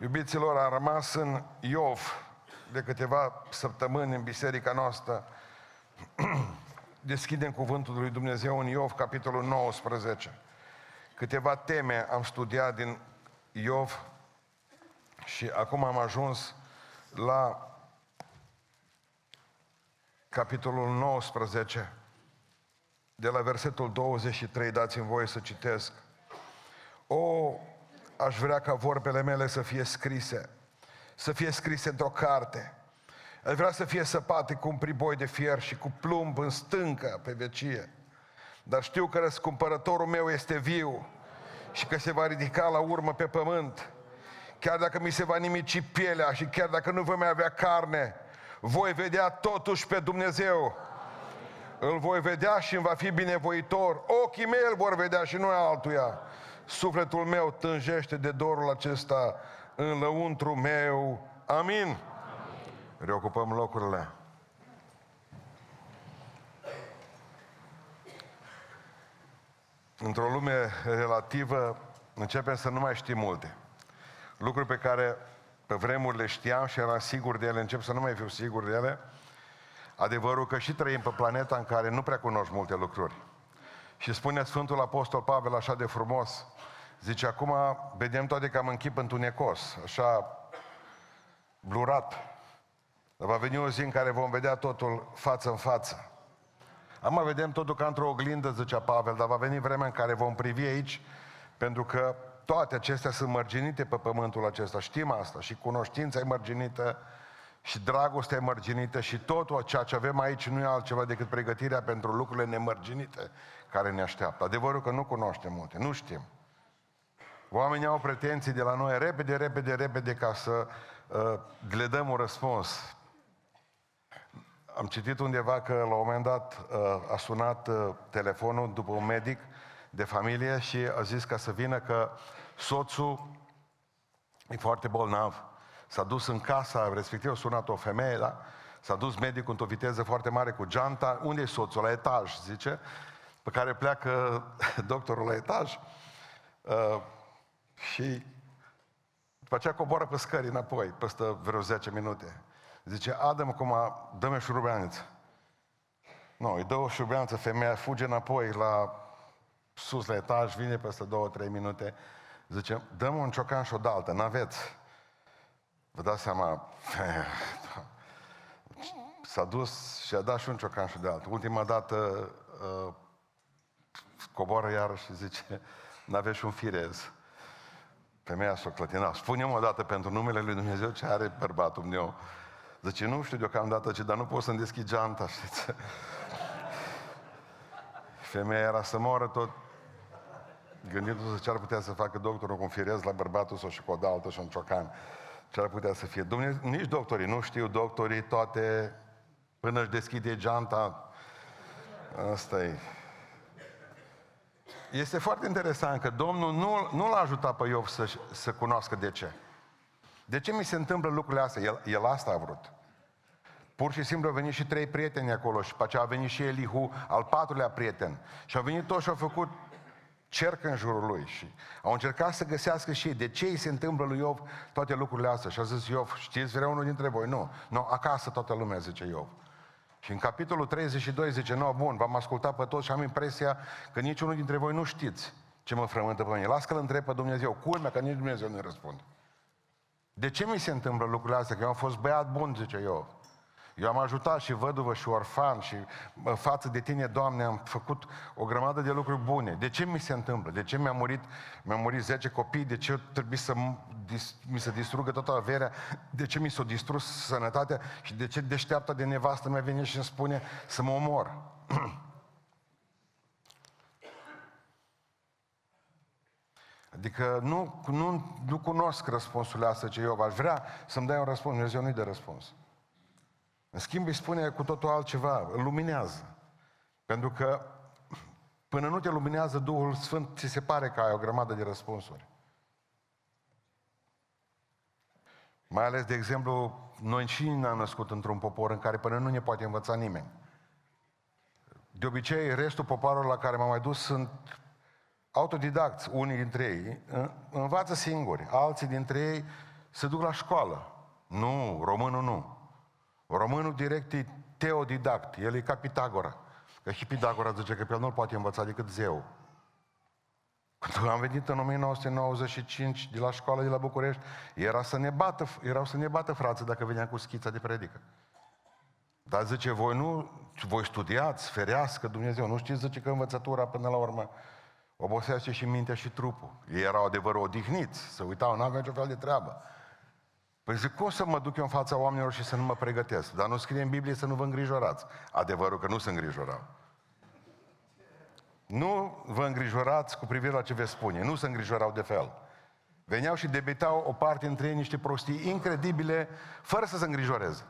Iubiților, am rămas în Iov de câteva săptămâni în biserica noastră. Deschidem cuvântul lui Dumnezeu în Iov, capitolul 19. Câteva teme am studiat din Iov și acum am ajuns la capitolul 19, de la versetul 23, dați-mi voie să citesc. O, aș vrea ca vorbele mele să fie scrise, într-o carte. Aș vrea să fie săpate cu un priboi de fier și cu plumb în stâncă pe vecie. Dar știu că răscumpărătorul meu este viu și că se va ridica la urmă pe pământ. Chiar dacă mi se va nimici pielea și chiar dacă nu voi mai avea carne, voi vedea totuși pe Dumnezeu. Îl voi vedea și îmi va fi binevoitor. Ochii mei îl vor vedea și nu altuia. Sufletul meu tânjește de dorul acesta în lăuntru meu. Amin. Reocupăm locurile. Într-o lume relativă începem să nu mai știm multe. Lucruri pe care pe vremuri le știam și eram sigur de ele, încep să nu mai fiu sigur de ele. Adevărul că și trăim pe planeta în care nu prea cunoști multe lucruri. Și spune Sfântul Apostol Pavel așa de frumos, zice, acum vedem toate cam în chip întunecos, așa blurat. Dar va veni o zi în care vom vedea totul față în față. Acum vedem totul ca într-o oglindă, zicea Pavel, dar va veni vremea în care vom privi aici, pentru că toate acestea sunt mărginite pe pământul acesta. Știm asta și cunoștința e mărginită și dragostea e mărginită și totul ceea ce avem aici nu e altceva decât pregătirea pentru lucrurile nemărginite care ne așteaptă. Adevărul că nu cunoaștem multe, nu știm. Oamenii au pretenții de la noi repede ca să le dăm un răspuns. Am citit undeva că la un moment dat a sunat telefonul după un medic de familie și a zis ca să vină că soțul e foarte bolnav. S-a dus în casa, respectiv a sunat o femeie, da? S-a dus medicul într-o viteză foarte mare cu geanta. Unde e soțul? La etaj, zice, pe care pleacă doctorul la etaj și după aceea coboară pe scări înapoi, peste vreo 10 minute. Zice, Adam, cum dă-mi o șurubeanță. Nu, îi dă o șurubeanță, femeia fuge înapoi la sus la etaj, vine peste 2-3 minute, zice, dă-mi un ciocan și o daltă, n-aveți. Vă dați seama, s-a dus și a dat și un ciocan și o daltă. Ultima dată coboară iar și zice, n-aveți și un firez. Femeia s-o clătina. Spune-mi o dată pentru numele lui Dumnezeu ce are bărbatul meu. Zice, nu știu deocamdată ce, dar nu pot să-mi deschid geanta, știți? Femeia era să moară tot, gândindu-se ce ar putea să facă doctorul cu un firez la bărbatul sau și cu o daltă și un ciocan. Ce ar putea să fie? Dumnezeu, nici doctorii nu știu, doctorii toate, până își deschide geanta. Asta-i. Este foarte interesant că Domnul nu l-a ajutat pe Iov să cunoască de ce. De ce mi se întâmplă lucrurile astea? El asta a vrut. Pur și simplu au venit și 3 prieteni acolo și pe aceea a venit și Elihu, al 4-lea prieten. Și au venit toți și au făcut cerc în jurul lui și au încercat să găsească și ei de ce îi se întâmplă lui Iov toate lucrurile astea. Și a zis Iov, știți vreunul dintre voi? Nu, acasă toată lumea, zice Iov. Și în capitolul 32 zice, bun, v-am ascultat pe toți și am impresia că niciunul dintre voi nu știți ce mă frământă pe mine. Las că îl întreb pe Dumnezeu, culmea că nici Dumnezeu nu-i răspunde. De ce mi se întâmplă lucrurile astea? Că eu am fost băiat bun, zice Iov. Eu am ajutat și văduvă și orfan și față de tine, Doamne, am făcut o grămadă de lucruri bune. De ce mi se întâmplă? De ce mi-a murit 10 copii? De ce trebuie să mi se distrugă toată averea? De ce mi s-a distrus sănătatea? Și de ce deșteapta de nevastă mea vine și îmi spune să mă omor? Adică nu cunosc răspunsurile astea ce eu aș vrea să-mi dai un răspuns. Dumnezeu nu-i dă răspuns. În schimb îi spune cu totul altceva, îl luminează. Pentru că până nu te luminează Duhul Sfânt, ți se pare că ai o grămadă de răspunsuri. Mai ales, de exemplu, noi și ne-am născut într-un popor în care până nu ne poate învăța nimeni. De obicei, restul popoarelor la care m-am mai dus sunt autodidacți, unii dintre ei învață singuri, alții dintre ei se duc la școală. Nu, românul nu. Românul direct e teodidact, el e ca Pitagora. Că și Pitagora zice că pe el nu-l poate învăța decât zeu. Când am venit în 1995 de la școală de la București, erau să ne bată frații dacă veneam cu schița de predică. Dar zice, voi studiați, ferească Dumnezeu, nu știți, zice, că învățătura până la urmă obosește și mintea și trupul. Ei erau adevărul odihniți, se uitau, n-aveau nicio fel de treabă. Păi zic, cum să mă duc eu în fața oamenilor și să nu mă pregătesc? Dar nu scrie în Biblie să nu vă îngrijorați. Adevărul că nu se îngrijorau. Nu vă îngrijorați cu privire la ce veți spune. Nu se îngrijorau de fel. Veneau și debitau o parte între ei niște prostii incredibile, fără să se îngrijoreze.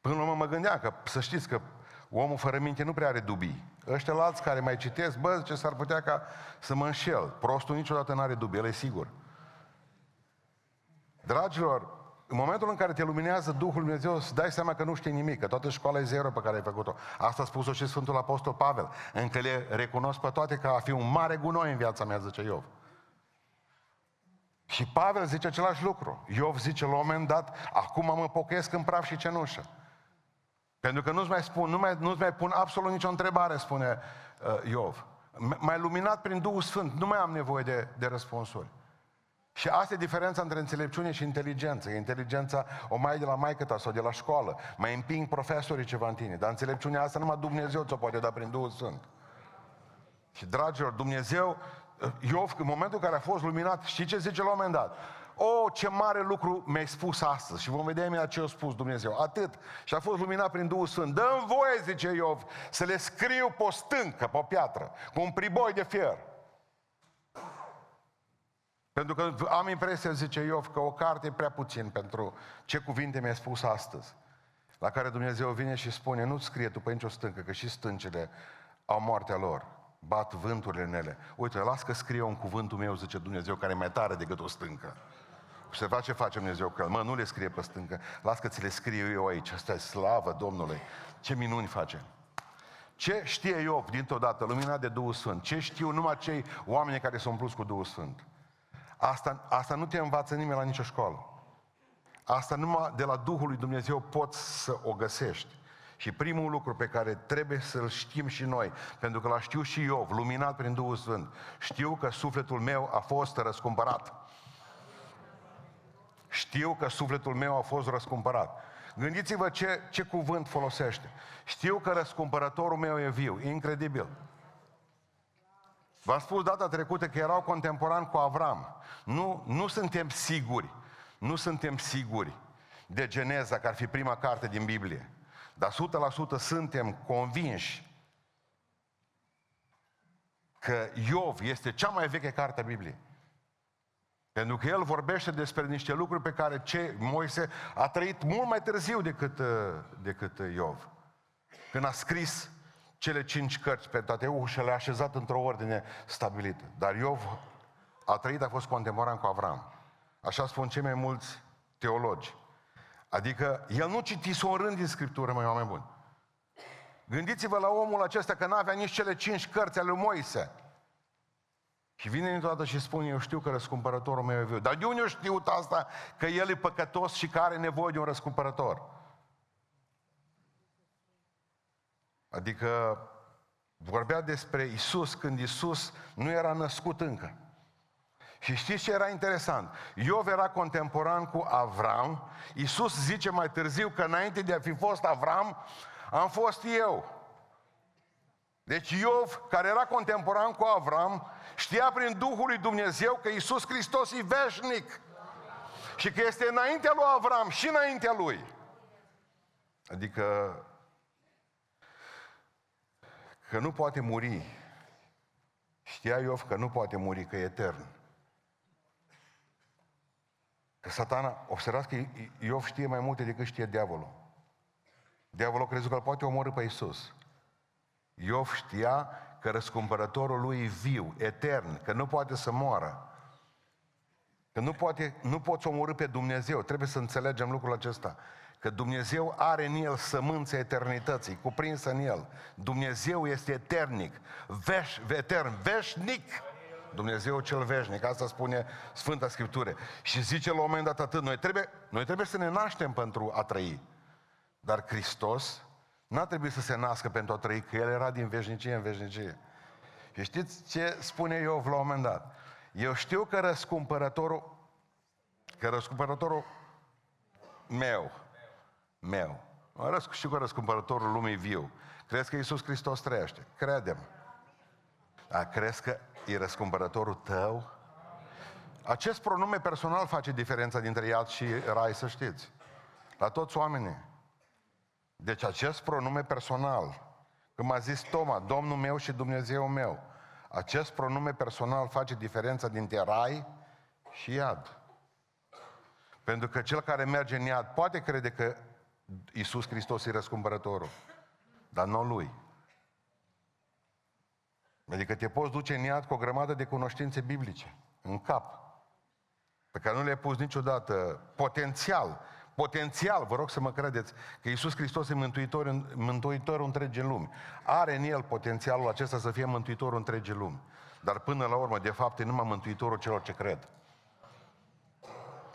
Până la urmă mă gândeam că, să știți că omul fără minte nu prea are dubii. Ăștia la alți care mai citesc, bă, zice, s-ar putea ca să mă înșel. Prostul niciodată nu are dubii, el e sigur. Dragilor, în momentul în care te luminează Duhul Dumnezeu, îți dai seama că nu știi nimic, că toată școala e zero pe care ai făcut-o. Asta a spus-o și Sfântul Apostol Pavel, încă le recunosc pe toate că a fi un mare gunoi în viața mea, zice Iov. Și Pavel zice același lucru. Iov zice la un moment dat, acum mă pocăiesc în praf și cenușă. Pentru că nu-ți mai pun absolut nicio întrebare, spune Iov. M-ai luminat prin Duhul Sfânt, nu mai am nevoie de răspunsuri. Și asta e diferența între înțelepciune și inteligență. Inteligența o mai ai de la maică ta sau de la școală. Mai împing profesorii ceva în tine. Dar înțelepciunea asta numai Dumnezeu ți-o poate da prin Duhul Sfânt. Și dragilor, Dumnezeu, Iov, în momentul în care a fost luminat, știi ce zice la un moment dat? O, ce mare lucru mi-ai spus astăzi. Și vom vedea imediat ce a spus Dumnezeu. Atât. Și a fost luminat prin Duhul Sfânt. Dă-mi voie, zice Iov, să le scriu pe o stâncă, pe o piatră, cu un priboi de fier. Pentru că am impresia, zice Iov, că o carte e prea puțin pentru ce cuvinte mi-ai spus astăzi. La care Dumnezeu vine și spune, nu scrie tu pe nicio stâncă, că și stâncele au moartea lor. Bat vânturile în ele. Uite, las că scrie un cuvântul meu, zice Dumnezeu, care e mai tare decât o stâncă. Observați ce face Dumnezeu că el. Mă, nu le scrie pe stâncă, las că ți le scriu eu aici. Asta e slavă Domnului. Ce minuni face. Ce știe Iov dintr-o dată, luminat de Duhul Sfânt? Ce știu numai cei oameni care sunt plus cu Duhul Sfânt? Asta nu te învață nimeni la nicio școală. Asta numai de la Duhul lui Dumnezeu poți să o găsești. Și primul lucru pe care trebuie să-l știm și noi, pentru că l-a știut și Iov, luminat prin Duhul Sfânt, știu că sufletul meu a fost răscumpărat. Știu că sufletul meu a fost răscumpărat. Gândiți-vă ce cuvânt folosește. Știu că răscumpărătorul meu e viu. Incredibil. V-am spus data trecută că erau contemporani cu Avram. Nu suntem siguri. Nu suntem siguri de Geneza, că ar fi prima carte din Biblie. Dar 100% suntem convinși că Iov este cea mai veche carte a Bibliei. Pentru că el vorbește despre niște lucruri pe care Moise a trăit mult mai târziu decât Iov. Când a scris cele 5 cărți pe toate și le-a așezat într-o ordine stabilită. Dar Iov a fost contemporan cu Avram. Așa spun cei mai mulți teologi. Adică el nu citise un rând din Scriptură, măi oameni buni. Gândiți-vă la omul acesta că n-avea nici cele 5 cărți ale lui Moise. Și vine dintr-o dată și spune, eu știu că răscumpărătorul meu e viu. Dar de unde eu știu asta că el e păcătos și că are nevoie de un răscumpărător? Adică vorbea despre Iisus când Iisus nu era născut încă. Și știți ce era interesant? Iov era contemporan cu Avram. Iisus zice mai târziu că înainte de a fi fost Avram, am fost eu. Deci Iov, care era contemporan cu Avram, știa prin Duhul lui Dumnezeu că Iisus Hristos e veșnic. Și că este înaintea lui Avram și înaintea lui. Adică că nu poate muri. Știa Iov că nu poate muri, că e etern. Că Satana, observați că Iov știe mai multe decât știe diavolul. Diavolul a crezut că îl poate omorî pe Iisus. Iov știa că răscumpărătorul lui e viu, etern, că nu poate să moară. Că nu poți omorî pe Dumnezeu. Trebuie să înțelegem lucrul acesta. Că Dumnezeu are în el sămânța eternității, cuprinsă în el. Dumnezeu este eternic, veșnic. Dumnezeu cel veșnic, asta spune Sfânta Scriptură. Și zice la un moment dat atât, noi trebuie să ne naștem pentru a trăi. Dar Hristos n-a trebuit să se nască pentru a trăi, că El era din veșnicie în veșnicie. Și știți ce spune Iov la un moment dat? Eu știu că răscumpărătorul meu, știu că răscumpărătorul lumii viu. Crezi că Iisus Hristos trăiește? Crede-mă. A, crezi că e răscumpărătorul tău? Acest pronume personal face diferența dintre iad și rai, să știți. La toți oamenii. Deci acest pronume personal, cum a zis Toma, Domnul meu și Dumnezeu meu, acest pronume personal face diferența dintre rai și iad. Pentru că cel care merge în iad poate crede că Iisus Hristos e răscumpărătorul, dar nu lui. Adică te poți duce în iad cu o grămadă de cunoștințe biblice în cap, pe care nu le-ai pus niciodată. Potențial, vă rog să mă credeți, că Iisus Hristos e mântuitorul întregii lumi. Are în El potențialul acesta să fie mântuitorul întregii lumi. Dar până la urmă, de fapt, e numai mântuitorul celor ce cred.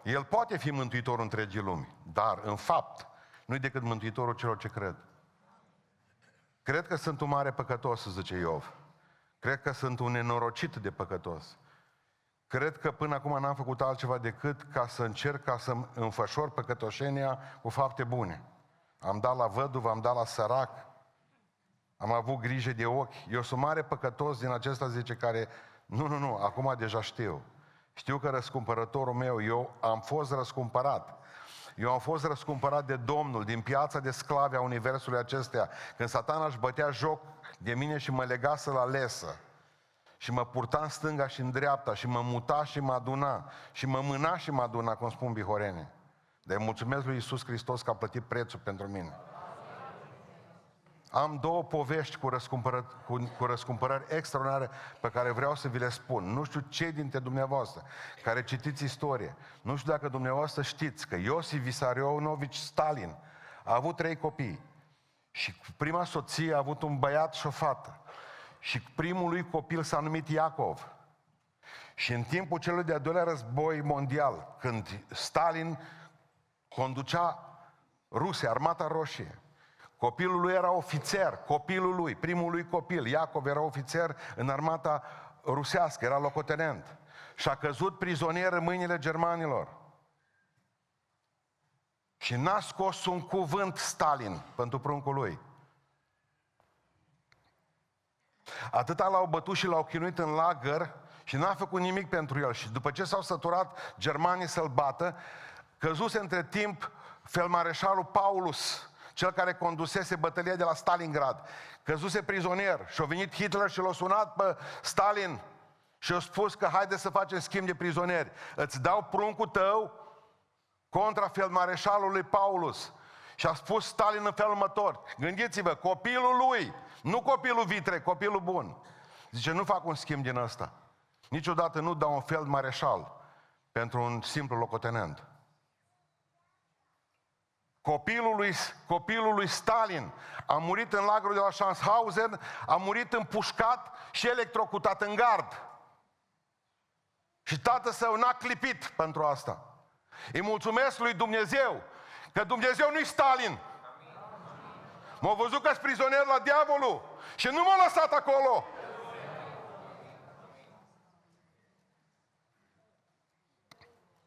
El poate fi mântuitorul întregii lumi, dar, în fapt, nu-i decât mântuitorul celor ce cred. Cred că sunt un mare păcătos, zice Iov. Cred că sunt un nenorocit de păcătos. Cred că până acum n-am făcut altceva decât ca să-mi înfășor păcătoșenia cu fapte bune. Am dat la văduvă, am dat la sărac, am avut grijă de ochi. Eu sunt mare păcătos din acesta, zice, care... Nu, acum deja știu. Știu că răscumpărătorul meu, eu am fost răscumpărat. Eu am fost răscumpărat de Domnul, din piața de sclavi a universului acesteia. Când Satana își bătea joc de mine și mă legase la lesă. Și mă purta în stânga și în dreapta, și mă muta și mă aduna, și mă mâna și mă aduna, cum spun bihorenii. Dar îi mulțumesc lui Iisus Hristos că a plătit prețul pentru mine. Am două povești cu răscumpărări extraordinare pe care vreau să vi le spun. Nu știu cei dintre dumneavoastră care citiți istorie, nu știu dacă dumneavoastră știți că Iosif Vissarionovici Stalin a avut 3 copii și prima soție a avut un băiat și o fată. Și primul lui copil s-a numit Iacov. Și în timpul celui de-al doilea război mondial, când Stalin conducea Rusia, Armata Roșie, copilul lui era ofițer, primul lui copil, Iacov, era ofițer în armata rusească, era locotenent. Și a căzut prizonier în mâinile germanilor. Și n-a scos un cuvânt Stalin pentru pruncul lui. Atâta l-au bătut și l-au chinuit în lagăr și n-a făcut nimic pentru el. Și după ce s-au săturat germanii să-l bată, căzuse între timp felmareșalul Paulus, cel care condusese bătălia de la Stalingrad. Căzuse prizonier și a venit Hitler și l-a sunat pe Stalin și a spus că haide să facem schimb de prizonieri. Îți dau pruncul tău contra felmareșalului Paulus. Și a spus Stalin în felul următor, gândiți-vă, copilul lui, nu copilul vitre, copilul bun. Zice, nu fac un schimb din ăsta. Niciodată nu dau un feldmareșal pentru un simplu locotenent. Copilul lui Stalin a murit în lagărul de la Schaffhausen, a murit împușcat și electrocutat în gard. Și tatăl său n-a clipit pentru asta. Îi mulțumesc lui Dumnezeu că Dumnezeu nu-i Stalin. M-a văzut că-s prizonier la diavolul și nu m-a lăsat acolo.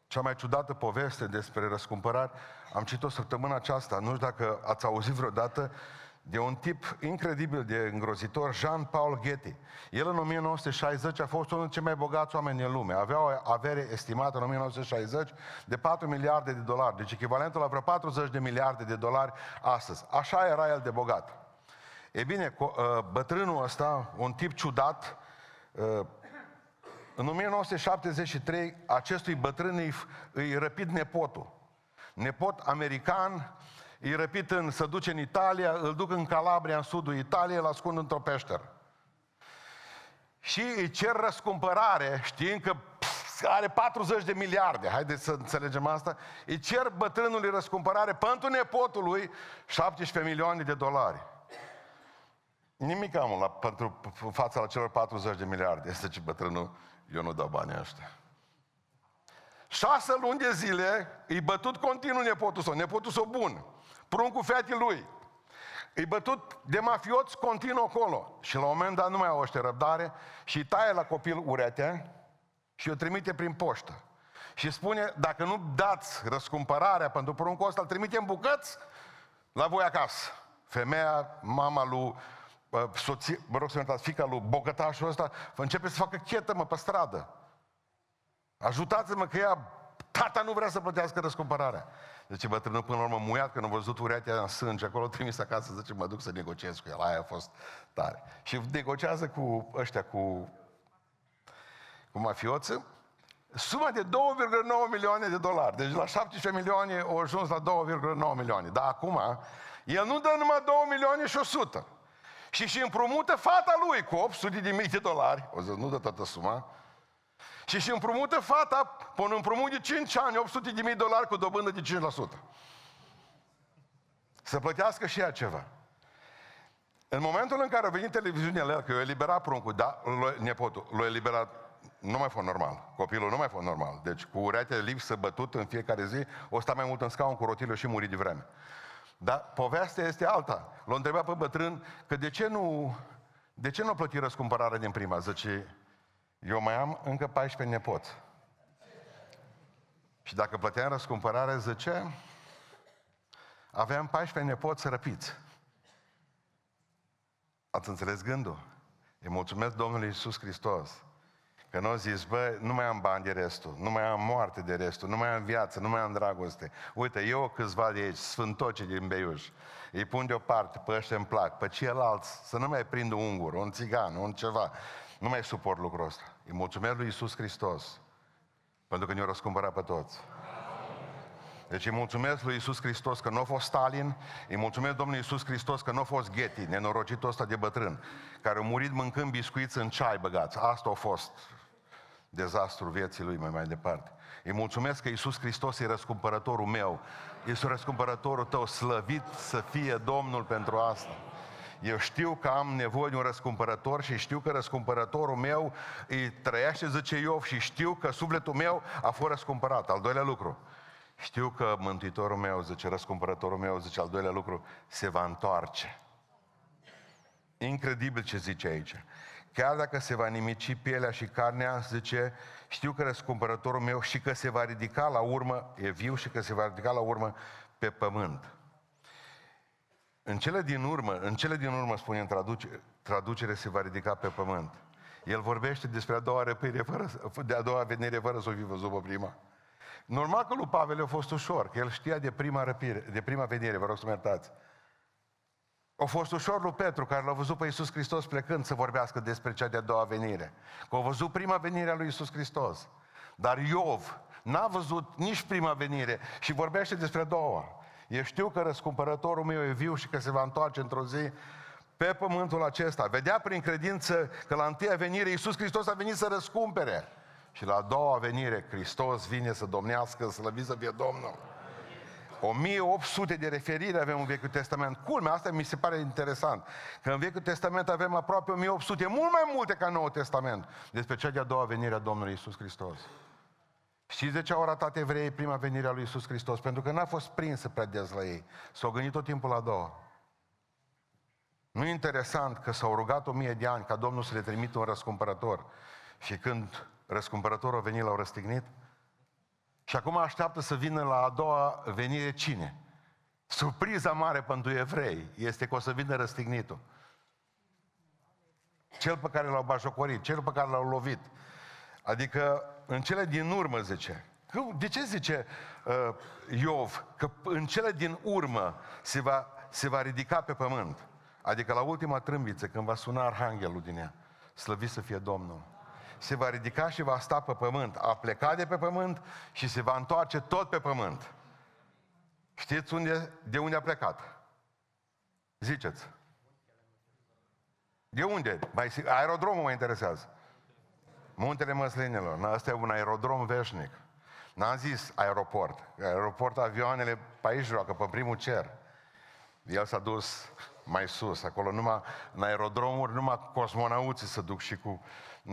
Cea mai ciudată poveste despre răscumpărare am citit-o săptămâna aceasta, nu știu dacă ați auzit vreodată, de un tip incredibil de îngrozitor, Jean-Paul Getty. El în 1960 a fost unul dintre cei mai bogați oameni în lume. Avea o avere estimată în 1960 de 4 miliarde de dolari, deci echivalentul la vreo 40 de miliarde de dolari astăzi. Așa era el de bogat. E bine, bătrânul ăsta, un tip ciudat, în 1973 acestui bătrân îi răpit nepotul. Nepot american, îi răpit se duce în Italia, îl duc în Calabria, în sudul Italiei, îl ascund într-o peșteră. Și îi cer răscumpărare, știind că are 40 de miliarde, haideți să înțelegem asta, îi cer bătrânului răscumpărare pentru nepotul lui 17 milioane de dolari. Nimic amul pentru fața la celor 40 de miliarde, este ce bătrânul eu nu dau banii ăștia. 6 luni de zile îi bătut continuu nepotul său, nepotul său bun, pruncul fetii lui. Îi bătut de mafioți continuu acolo. Și la un moment dat nu mai au ăștia răbdare și taie la copil uretea și o trimite prin poștă. Și spune, dacă nu dați răscumpărarea pentru pruncul ăsta, îl trimite în bucăți la voi acasă. Femeia, mama lui, soție, mă rog să-mi uitați, fiica lui, bogătașul ăsta, începe să facă chetă, mă, pe stradă. Ajutați-mă că ea, tata nu vrea să plătească răscumpărarea. Zice, bătrânul până la urmă muiat, că nu a văzut uretea în sânge, acolo trimis acasă, zice, mă duc să negociez cu el, aia a fost tare. Și negociază cu ăștia, cu mafioță, suma de $2,9 milioane. Deci la 17 milioane au ajuns la 2,9 milioane. Dar acum, el nu dă numai 2.100.000. Și împrumută fata lui cu $800.000. O zis, nu dă toată suma. Și împrumută fata, până împrumut de 5 ani, $800.000 cu dobândă de 5%. Să plătească și ea ceva. În momentul în care a venit televiziunea la el, că i-a eliberat pruncul, da, nepotul, l-a eliberat, nu mai fost normal. Copilul nu mai fost normal. Deci cu uretea lipsă bătut în fiecare zi, o sta mai mult în scaun cu rotile și muri de vreme. Dar povestea este alta. L-a întrebat pe bătrân că de ce nu a plătit răscumpărarea din prima? Zice, eu mai am încă 14 nepoți. Și dacă plăteam răscumpărare, zice, aveam 14 nepoți răpiți. Ați înțeles gândul? Îi mulțumesc Domnului Iisus Hristos că nu a zis, bă, nu mai am bani de restul, nu mai am moarte de restul, nu mai am viață, nu mai am dragoste. Uite, eu câțiva de aici, sfântocii din Beiuș, îi pun deoparte, pe ăștia îmi plac, pe ceilalți, să nu mai prind un ungur, un țigan, un ceva. Nu mai suport lucrul ăsta. Îi mulțumesc lui Iisus Hristos, pentru că ne-a răscumpărat pe toți. Deci îi mulțumesc lui Iisus Hristos că nu a fost Stalin, îi mulțumesc Domnului Iisus Hristos că nu a fost Getty, nenorocitul ăsta de bătrân, care a murit mâncând biscuiți în ceai băgați. Asta a fost dezastrul vieții lui mai departe. Îi mulțumesc că Iisus Hristos e răscumpărătorul meu, este răscumpărătorul tău, slăvit să fie Domnul pentru asta. Eu știu că am nevoie de un răscumpărător și știu că răscumpărătorul meu îi trăiește, zice Iov, și știu că sufletul meu a fost răscumpărat. Al doilea lucru, știu că mântuitorul meu, zice, răscumpărătorul meu, zice, al doilea lucru, se va întoarce. Incredibil ce zice aici. Chiar dacă se va nimici pielea și carnea, zice, știu că răscumpărătorul meu și că se va ridica la urmă, e viu și că se va ridica la urmă pe pământ. În cele din urmă, spune în traducere, se va ridica pe pământ. El vorbește despre a doua venire fără să o fi văzut pe prima. Normal că lui Pavel a fost ușor, că el știa de prima venire, vă rog să mă iertați. A fost ușor lui Petru, care l-a văzut pe Iisus Hristos plecând, să vorbească despre cea de-a doua venire. Că a văzut prima venire a lui Iisus Hristos. Dar Iov n-a văzut nici prima venire și vorbește despre a doua. Eu știu că răscumpărătorul meu e viu și că se va întoarce într-o zi pe pământul acesta. Vedea prin credință că la întâia venire Iisus Hristos a venit să răscumpere. Și la a doua venire Hristos vine să domnească, slăvit să fie Domnul. 1800 de referiri avem în Vechiul Testament. Culmea, asta mi se pare interesant, că în Vechiul Testament avem aproape 1800, mult mai multe ca Noul Testament, despre cea de-a doua venire a Domnului Iisus Hristos. Știți de ce au ratat evreii prima venire a lui Iisus Hristos? Pentru că n-a fost prinsă prea des la ei. S-au gândit tot timpul la a doua. Nu e interesant că s-au rugat 1000 de ani ca Domnul să le trimită un răscumpărător. Și când răscumpărătorul a venit, l-au răstignit. Și acum așteaptă să vină la a doua venire cine? Surpriza mare pentru evrei este că o să vină răstignitul. Cel pe care l-au bajocorit, cel pe care l-au lovit. Adică în cele din urmă, zice. De ce zice Iov că în cele din urmă se va ridica pe pământ? Adică la ultima trâmbiță, când va suna arhanghelul din ea. Slăvit să fie Domnul. Se va ridica și va sta pe pământ. A plecat de pe pământ și se va întoarce tot pe pământ. Știți de unde a plecat? Ziceți. De unde? Aerodromul mă interesează. Muntele Măslinilor. Asta e un aerodrom veșnic. N-am zis aeroport. Aeroportul, avioanele pe aici joacă, pe primul cer. El s-a dus mai sus, acolo numai în aerodromuri, numai cu cosmonauții se duc și cu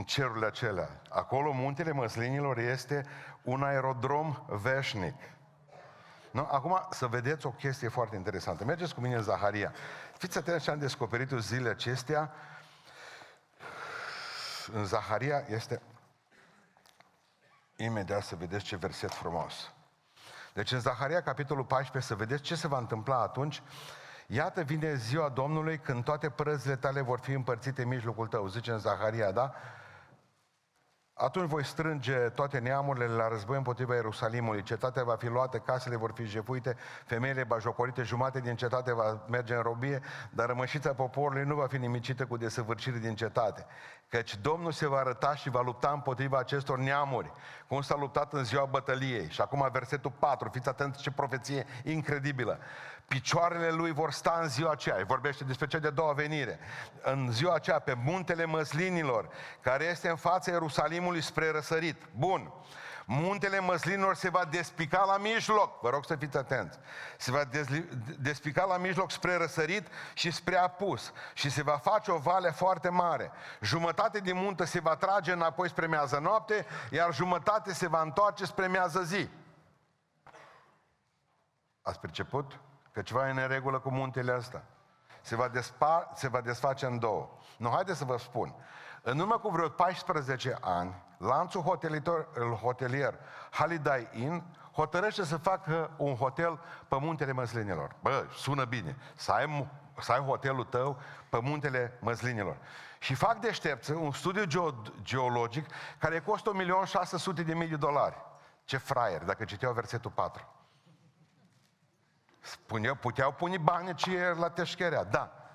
cerurile acelea. Acolo Muntele Măslinilor este un aerodrom veșnic. Nu? Acum să vedeți o chestie foarte interesantă. Mergeți cu mine în Zaharia. Fiți atenți ce am descoperit-o zilele acestea. În Zaharia este... Imediat să vedeți ce verset frumos. Deci în Zaharia, capitolul 14, să vedeți ce se va întâmpla atunci. Iată vine ziua Domnului când toate părțile tale vor fi împărțite în mijlocul tău. Zice în Zaharia, da? Atunci voi strânge toate neamurile la război împotriva Ierusalimului. Cetatea va fi luată, casele vor fi jefuite, femeile bajocorite, jumate din cetate va merge în robie, dar rămășița poporului nu va fi nimicită cu desăvârșire din cetate. Căci Domnul se va arăta și va lupta împotriva acestor neamuri, cum s-a luptat în ziua bătăliei. Și acum versetul 4, fiți atenți ce profeție incredibilă. Picioarele lui vor sta în ziua aceea, vorbește despre cea de-a doua venire, în ziua aceea pe Muntele Măslinilor, care este în fața Ierusalimului spre răsărit. Bun, Muntele Măslinilor se va despica la mijloc, vă rog să fiți atenți, se va despica la mijloc spre răsărit și spre apus și se va face o vale foarte mare. Jumătate din munte se va trage înapoi spre miază noapte, iar jumătate se va întoarce spre miază zi. Ați perceput? Că ceva e în regulă cu muntele ăsta. Se va desface în două. Nu, haideți să vă spun. În urmă cu vreo 14 ani, lanțul hotelier Holiday Inn hotărăște să facă un hotel pe Muntele Măslinilor. Bă, sună bine. Să ai hotelul tău pe Muntele Măslinilor. Și fac deștepți un studiu geologic care costă $1.600.000. Ce fraier, dacă citeau versetul 4. Puteau pune banii ce la teșcherea, da.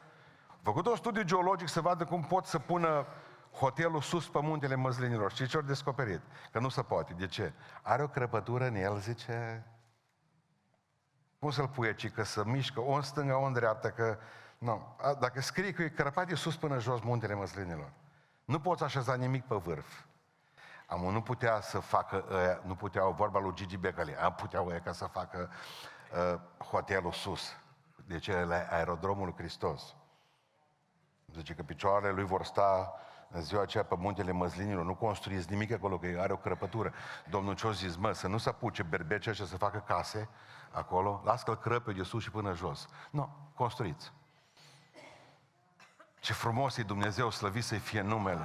Au făcut un studiu geologic să vadă cum pot să pună hotelul sus pe Muntele Măslinilor. Și ce au descoperit? Că nu se poate. De ce? Are o crăpătură în el, zice. Cum să-l puie, ci că se mișcă o în stânga, o în dreapta, că... Nu. Dacă scrii că e crăpat de sus până jos Muntele Măslinilor. Nu poți așeza nimic pe vârf. Amul nu putea să facă aia, nu puteau, vorba lui Gigi Becali, puteau aia ca să facă hotelul sus, deci la aerodromul lui Hristos. Zice că picioarele lui vor sta în ziua aceea pe Muntele Măslinilor, nu construiți nimic acolo, că are o crăpătură. Domnul ce-o zis, mă, să nu se apuce berbecea și să facă case acolo, las că-l crăpe de sus și până jos. Nu, construiți. Ce frumos e Dumnezeu, slăvit să-i fie numele.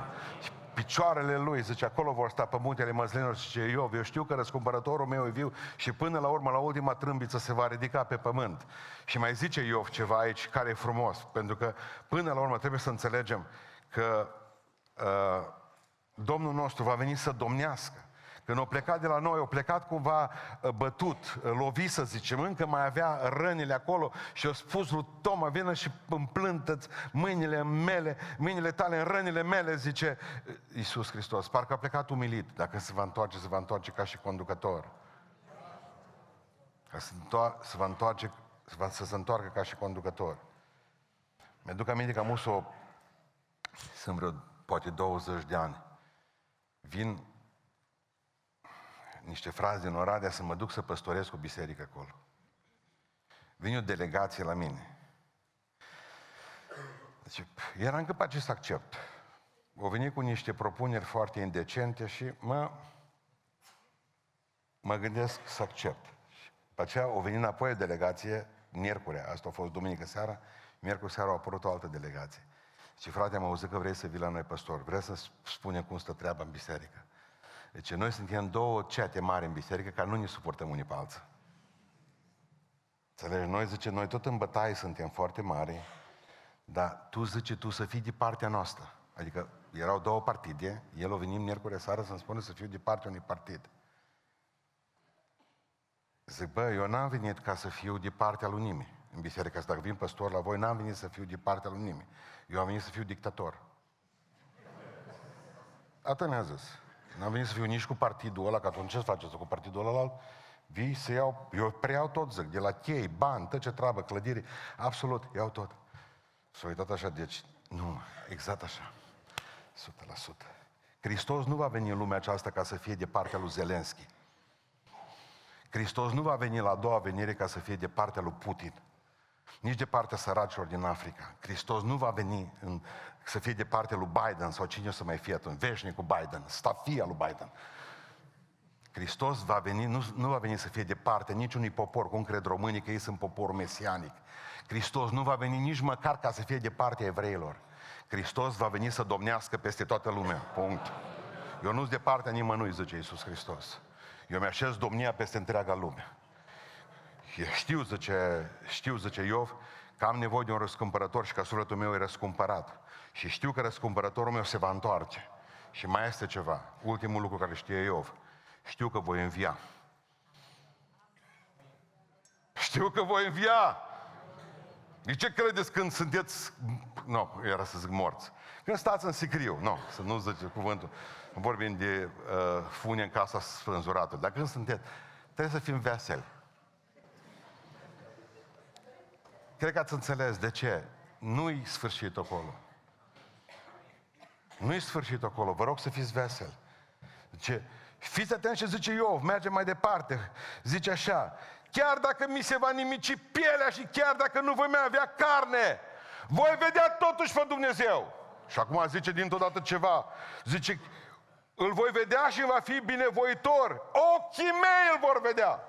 Picioarele lui, zice, acolo vor sta pe Muntele Măslinilor, zice Iov, eu știu că răscumpărătorul meu e viu și până la urmă, la ultima trâmbiță se va ridica pe pământ. Și mai zice Iov ceva aici care e frumos, pentru că până la urmă trebuie să înțelegem că Domnul nostru va veni să domnească. Când o plecat de la noi, o plecat cumva bătut, lovit să zicem, încă mai avea rănile acolo și a spus lui Toma, vină și împlântă-ți mâinile tale în rănile mele, zice Iisus Hristos. Parcă a plecat umilit, dacă se va întoarce ca și conducător. Să se întoarcă ca și conducător. Mi-aduc aminte că am us-o, sunt vreo, poate 20 de ani. Vin niște frați din Oradea să mă duc să păstoresc o biserică acolo. Vine o delegație la mine. Deci, era încât ce să accept. Au venit cu niște propuneri foarte indecente și mă gândesc să accept. După aceea au venit înapoi o delegație miercurea, asta a fost duminică seara, miercuri seara a apărut o altă delegație. Deci, frate, am auzit că vrei să vii la noi păstor, vrei să spune cum stă treaba în biserică. Deci noi suntem două ceate mari în biserică care nu ne suportăm unii pe alții. Înțelegi? Noi, zice, noi tot în bătaie suntem foarte mari, dar tu, zice, tu să fii de partea noastră. Adică erau două partide, el o venim miercuri seară să-mi spună să fiu de partea unui partid. Zic, bă, eu n-am venit ca să fiu de partea lui nimeni în biserică. Dacă vin păstor la voi, n-am venit să fiu de partea lui nimeni. Eu am venit să fiu dictator. Atât ne-a zis. N-am venit să fiu nici cu partidul ăla, că atunci ce faceți cu partidul ăla? Vii să iau, eu preiau tot, zic, de la chei, bani, tot ce treabă, clădiri, absolut, iau tot. S-a uitat așa, deci, nu, exact așa, 100%. Hristos nu va veni în lumea aceasta ca să fie de partea lui Zelenski. Hristos nu va veni la a doua venire ca să fie de partea lui Putin. nici de partea săracilor din Africa. Hristos nu va veni să fie de partea lui Biden sau cine o să mai fie atunci, veșnicul Biden, stafia lui Biden. Hristos va veni, nu va veni să fie de parte niciunui popor, cum cred românii că ei sunt popor mesianic. Hristos nu va veni nici măcar ca să fie de partea evreilor. Hristos va veni să domnească peste toată lumea. Punct. Eu nu-s de partea nimănui, zice Iisus Hristos. Eu mi-așez domnia peste întreaga lume. Știu, zice Iov, că am nevoie de un răscumpărător și că sufletul meu e răscumpărat. Și știu că răscumpărătorul meu se va întoarce. Și mai este ceva, ultimul lucru care știe Iov. Știu că voi învia. Știu că voi învia! De ce credeți când sunteți... era să zic morți. Când stați în sicriu, să nu zice cuvântul. Vorbim de funie în casa sfânzurată. Dar când sunteți, trebuie să fim veseli. Cred că ați înțeles de ce. Nu-i sfârșit acolo. Nu-i sfârșit acolo. Vă rog să fiți veseli. Zice... Fiți atenți ce zice Iov, merge mai departe, zice așa, chiar dacă mi se va nimici pielea și chiar dacă nu voi mai avea carne, voi vedea totuși pe Dumnezeu. Și acum zice dintr-o dată ceva, zice, îl voi vedea și va fi binevoitor, ochii mei îl vor vedea.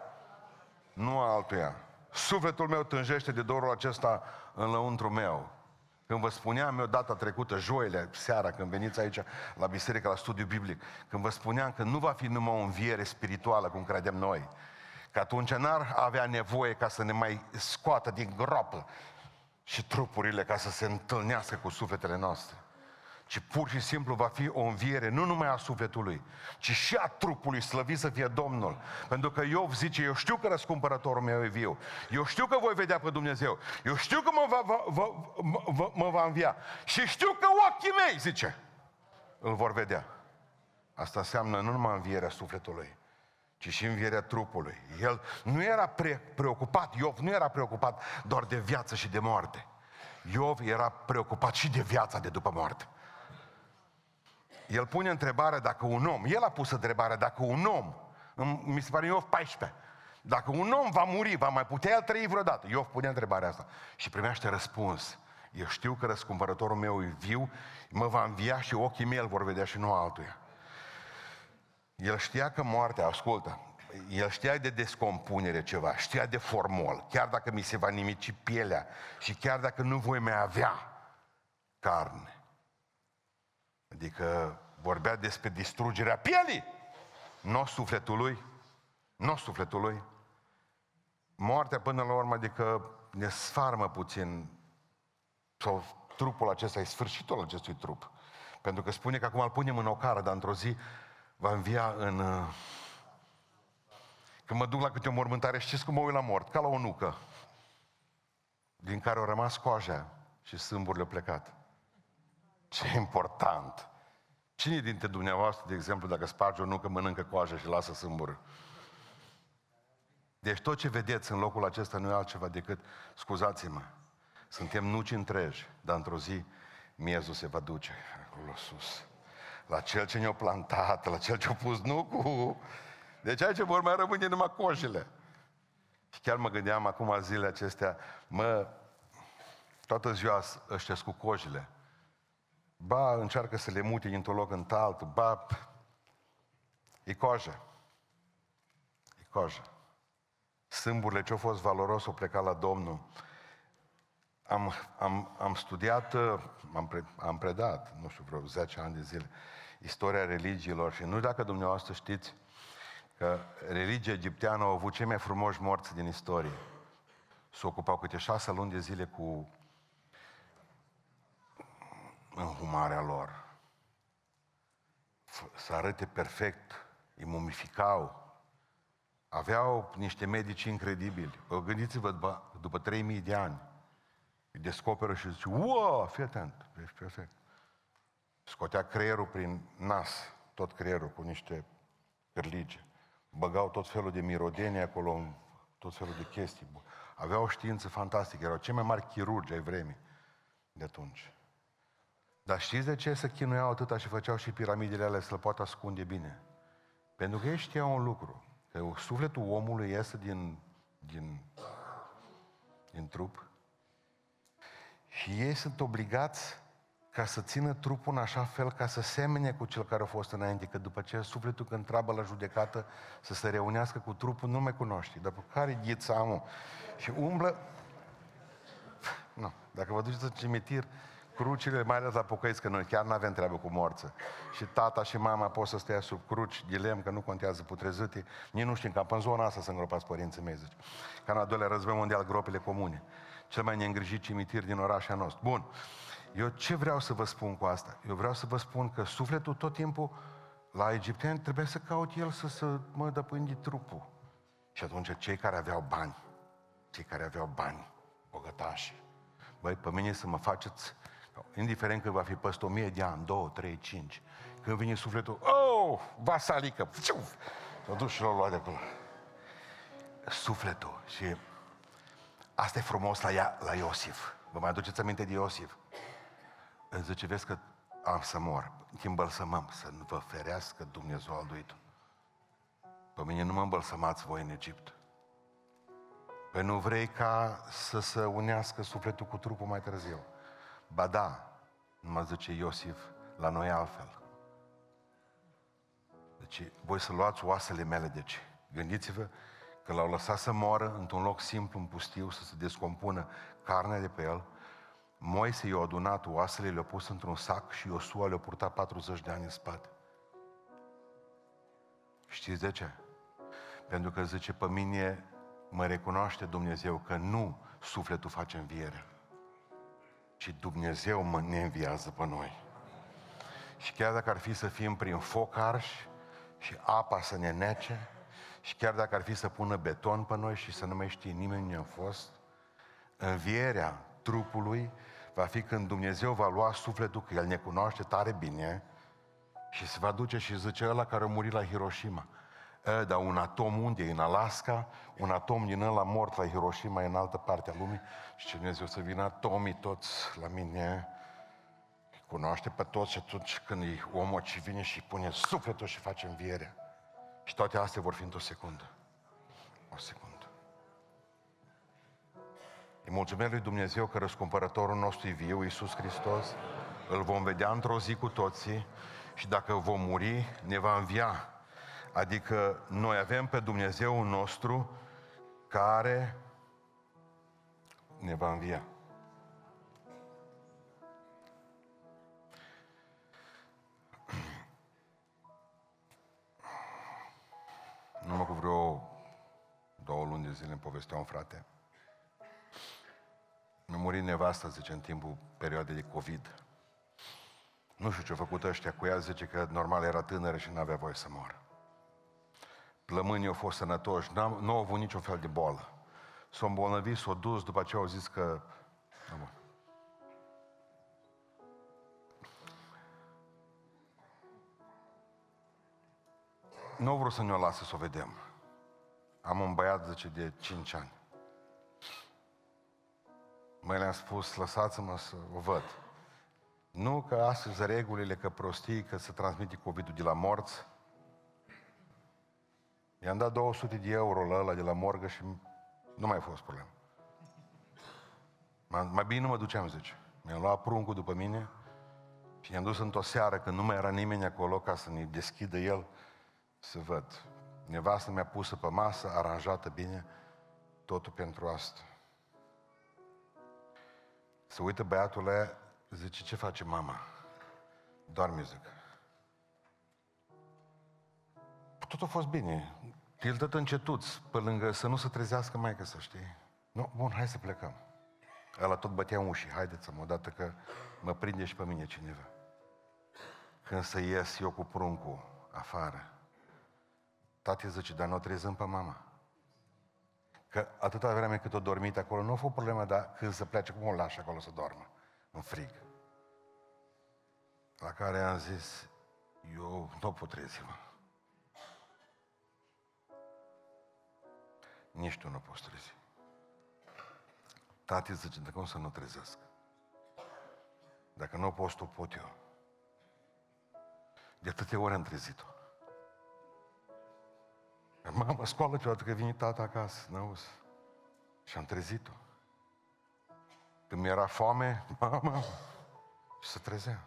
Nu altuia, sufletul meu tânjește de dorul acesta înăuntru meu. Când vă spuneam eu data trecută, joile, seara, când veniți aici la biserică, la studiu biblic, când vă spuneam că nu va fi numai o înviere spirituală, cum credem noi, că atunci n-ar avea nevoie ca să ne mai scoată din groapă și trupurile ca să se întâlnească cu sufletele noastre, ci pur și simplu va fi o înviere nu numai a sufletului, ci și a trupului, slăvit să fie Domnul. Pentru că Iov zice, eu știu că răscumpărătorul meu e viu, eu știu că voi vedea pe Dumnezeu, eu știu că mă va învia și știu că ochii mei, zice, îl vor vedea. Asta înseamnă nu numai învierea sufletului, ci și învierea trupului. El nu era preocupat, Iov nu era preocupat doar de viață și de moarte. Iov era preocupat și de viața de după moarte. El pune întrebarea dacă un om, el a pus întrebarea dacă un om, mi se pare Iov 14, dacă un om va muri, va mai putea el trăi vreodată? Iov pune întrebarea asta și primește răspuns. Eu știu că răscumpărătorul meu e viu, mă va învia și ochii mei îl vor vedea și nu altuia. El știa că moartea, ascultă, el știa de descompunere ceva, știa de formol, chiar dacă mi se va nimici pielea și chiar dacă nu voi mai avea carne. Adică vorbea despre distrugerea pielii, nu sufletului. Moartea până la urmă, adică ne sfarmă puțin, sau trupul acesta e sfârșitul acestui trup. Pentru că spune că acum îl punem în ocară, dar într-o zi va învia în... Când mă duc la câte o mormântare, știți cum mă uit la mort? Ca la o nucă, din care au rămas coaja și sâmburile au plecat. Ce important! Cine dintre dumneavoastră, de exemplu, dacă sparge o nucă, mănâncă coajă și lasă sâmbur? Deci tot ce vedeți în locul acesta nu e altceva decât, scuzați-mă, suntem nuci întregi, dar într-o zi miezul se va duce acolo sus. La cel ce ne-a plantat, la cel ce-a pus nucul. Deci aici vor mai rămâne numai cojile. Și chiar mă gândeam acum zilele acestea, toată ziua ăștia cu cojile. Ba, încearcă să le mute dintr-un loc în altul, ba, e cojă. Sâmburile ce-au fost valoros au plecat la Domnul. Am studiat, am predat, vreo 10 ani de zile, istoria religiilor și nu știu dacă dumneavoastră știți că religia egipteană a avut cei mai frumoși morți din istorie. S-o ocupau câte 6 luni de zile cu înhumarea lor. Să arate perfect, îi mumificau. Aveau niște medici incredibili. Gândiți-vă, după 3000 de ani, îi descoperă și zice, wow, fii atent, ești perfect. Scotea creierul prin nas, tot creierul cu niște cârlige. Băgau tot felul de mirodenie acolo, tot felul de chestii. Aveau o știință fantastică, erau cei mai mari chirurgi ai vremii de atunci. Dar știți de ce se chinuiau atâta și făceau și piramidele alea să le poată ascunde bine? Pentru că ei știau un lucru, că sufletul omului iese din trup Și ei sunt obligați ca să țină trupul în așa fel ca să semene cu cel care a fost înainte, că după ce sufletul când treabă la judecată să se reunească cu trupul, nu mai cunoști. Dar care ghița amul? Și umblă... Nu, dacă vă duceți în cimitir, crucile, mai ales la pocăiți, că noi chiar n-avem treabă cu morță. Și tata și mama pot să stea sub cruci, dilem, că nu contează putrezâte. Nici nu știm, cam în zona asta să îngropați părinții mei, zice. Ca în al doilea război mondial, gropile comune. Cel mai neîngrijit cimitir din orașul nostru. Bun, eu ce vreau să vă spun cu asta? Eu vreau să vă spun că sufletul tot timpul la egipteni trebuie să caute el să mă dăpândi trupul. Și atunci cei care aveau bani, bogătași, băi, pe mine să mă faceți, indiferent că va fi peste 1000 de ani, 2, 3, 5, când vine sufletul, oh, vasalică, mă duc și l-o lua de acolo. Sufletul. Și asta e frumos la Iosif. Vă mai aduceți aminte de Iosif? Îmi zice, vezi că am să mor, îmbălsămăm, să nu vă ferească Dumnezeu alduitul. Pe mine nu mă îmbălsămați voi în Egipt. Păi nu vrei ca să se unească sufletul cu trupul mai târziu. Ba da, numai zice Iosif, la noi altfel. Deci, voi să luați oasele mele, deci, gândiți-vă că l-au lăsat să moară într-un loc simplu, în pustiu, să se descompună carnea de pe el. Moise i-a adunat oasele, le-a pus într-un sac și Iosua le-a purtat 40 de ani în spate. Știți de ce? Pentru că zice, pe mine... mă recunoaște Dumnezeu că nu sufletul face înviere, ci Dumnezeu ne înviază pe noi. Și chiar dacă ar fi să fim prin foc arși și apa să ne nece, și chiar dacă ar fi să pună beton pe noi și să nu mai știe nimeni unde am fost, învierea trupului va fi când Dumnezeu va lua sufletul, că El ne cunoaște tare bine, și se va duce și zice, ăla care a murit la Hiroshima, dar un atom unde e? În Alaska, un atom din ăla mort la Hiroshima e în altă parte a lumii. Și ce Dumnezeu să vină atomii toți la mine, cunoaște pe toți și atunci când e omul ce vine și pune sufletul și face învierea. Și toate astea vor fi într-o secundă. O secundă. Îi mulțumesc lui Dumnezeu că răscumpărătorul nostru e viu, Iisus Hristos. Îl vom vedea într-o zi cu toții și dacă vom muri, ne va învia. Adică noi avem pe Dumnezeu nostru care ne va învia. Numai cu vreo 2 luni de zile îmi povestea un frate. Mi-a murit nevasta, zice, în timpul perioadei de COVID. Nu știu ce-a făcut ăștia cu ea, zice că normal era tânără și n-avea voie să moară. Plămânii au fost sănătoși, nu au avut niciun fel de boală. S-au îmbolnăvit, s-au dus, după aceea au zis că... Nu au vrut să ne-o lasă să o vedem. Am un băiat, zice, de 5 ani. Măi, le-am spus, lăsați-mă să o văd. Nu că astăzi regulile, că prostii, că se transmite COVID-ul de la morți. I-am dat 200 de euro la ăla de la morgă și nu mai a fost problemă. Mai bine nu mă duceam, zice. Mi-am luat pruncul după mine și ne-am dus într-o seară, când nu mai era nimeni acolo, ca să ne deschidă el, să văd. Nevastă mi-a pusă pe masă, aranjată bine, totul pentru asta. Se uită băiatul ăla, zice, ce face mama? Doarme, zic. Tot a fost bine. El tot încetuți, pe lângă, să nu se trezească maică, să știi. Nu, bun, hai să plecăm. Ăla tot bătea ușii, haideți-mă, odată că mă prinde și pe mine cineva. Când să ies eu cu pruncul afară, tati zice, dar nu o trezăm pe mama. Că atâta vreme cât o dormit acolo, nu a fost problemă, dar când se plece, cum o lași acolo să doarmă? În frig. La care am zis, eu nu pot trezi-mă. Nici tu nu poți trezi. Tati zice, de cum să nu trezesc? Dacă nu o poți, o pot eu. De atâtea ori am trezit-o. Mama, scoală-te-o, că vine tata acasă, n-auzi. Și am trezit-o. Când mi-era foame, mama, se trezea.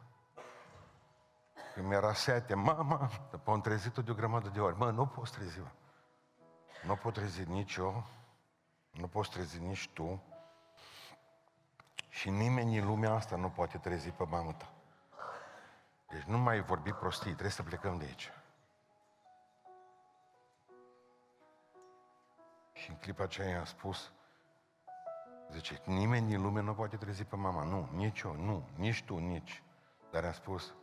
Când mi-era sete, mama, am trezit-o de o grămadă de ori. Mă, nu poți trezi, mă. Nu pot trezi nici eu, nu poți trezi nici tu. Și nimeni în lumea asta nu poate trezi pe mama ta. Deci nu mai vorbi prostii, trebuie să plecăm de aici. Și în clipa aceea i-am spus, zice, nimeni din lume nu poate trezi pe mama. Nu, nici eu, nu, nici tu, nici. Dar i-am spus,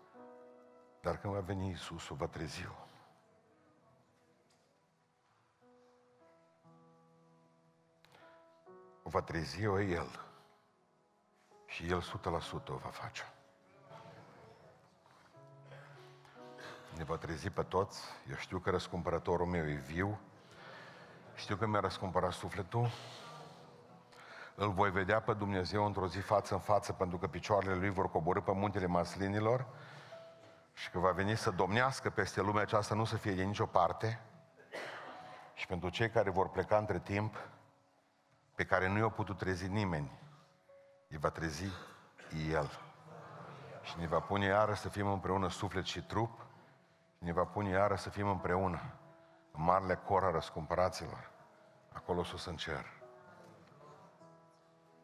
dar când va veni Iisus, o va trezi eu. O va trezi eu, El. Și El 100% o va face. Ne va trezi pe toți. Eu știu că răscumpărătorul meu e viu. Știu că mi-a răscumpărat sufletul. Îl voi vedea pe Dumnezeu într-o zi față în față, pentru că picioarele Lui vor coborî pe muntele maslinilor și că va veni să domnească peste lumea aceasta, nu să fie de nicio parte. Și pentru cei care vor pleca între timp, pe care nu i-a putut trezi nimeni, îi va trezi El. Și ne va pune iară să fim împreună suflet și trup, și ne va pune iară să fim împreună în marele cor al răscumpăraților, acolo sus în cer.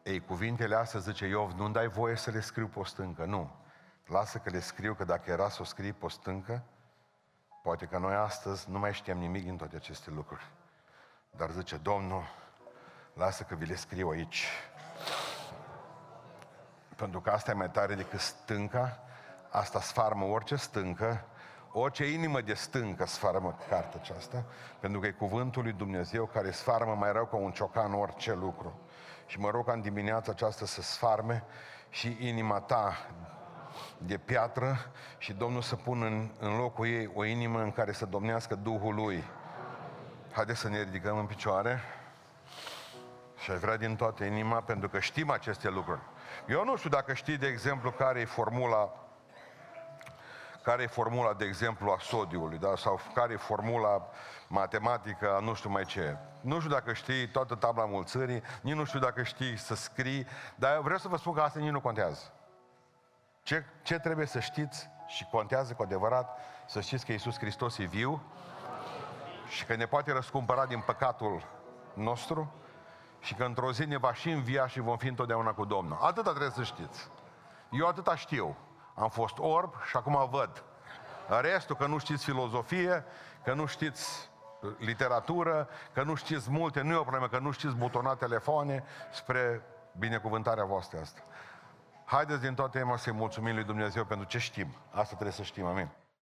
Ei, cuvintele astea, zice Iov, nu-mi dai voie să le scriu pe o stâncă, nu. Lasă că le scriu, că dacă era să o scrii pe o stâncă, poate că noi astăzi nu mai știam nimic din toate aceste lucruri. Dar zice, Domnul, lasă că vi le scriu aici. Pentru că asta e mai tare decât stânca, asta sfarmă orice stâncă, orice inimă de stâncă sfarmă cartea aceasta, pentru că e cuvântul lui Dumnezeu care sfarmă mai rău ca un ciocan orice lucru. Și mă rog ca în dimineața aceasta să sfarme și inima ta de piatră și Domnul să pună în locul ei o inimă în care să domnească Duhul Lui. Haideți să ne ridicăm în picioare și aș vrea din toată inima, pentru că știm aceste lucruri. Eu nu știu dacă știi, de exemplu, care e formula, de exemplu, a sodiului, da? Sau care e formula matematică, nu știu mai ce. Nu știu dacă știi toată tabla mulțirii, nici nu știu dacă știi să scrii, dar vreau să vă spun că asta nici nu contează. Ce trebuie să știți și contează cu adevărat, să știți că Iisus Hristos e viu și că ne poate răscumpăra din păcatul nostru și că într-o zi ne va și învia și vom fi întotdeauna cu Domnul. Atâta trebuie să știți. Eu atâta știu. Am fost orb și acum văd. Restul, că nu știți filozofie, că nu știți literatură, că nu știți multe, nu e o problemă, că nu știți butona telefoane, spre binecuvântarea voastră asta. Haideți din toată inima să-i mulțumim lui Dumnezeu pentru ce știm. Asta trebuie să știm, amin.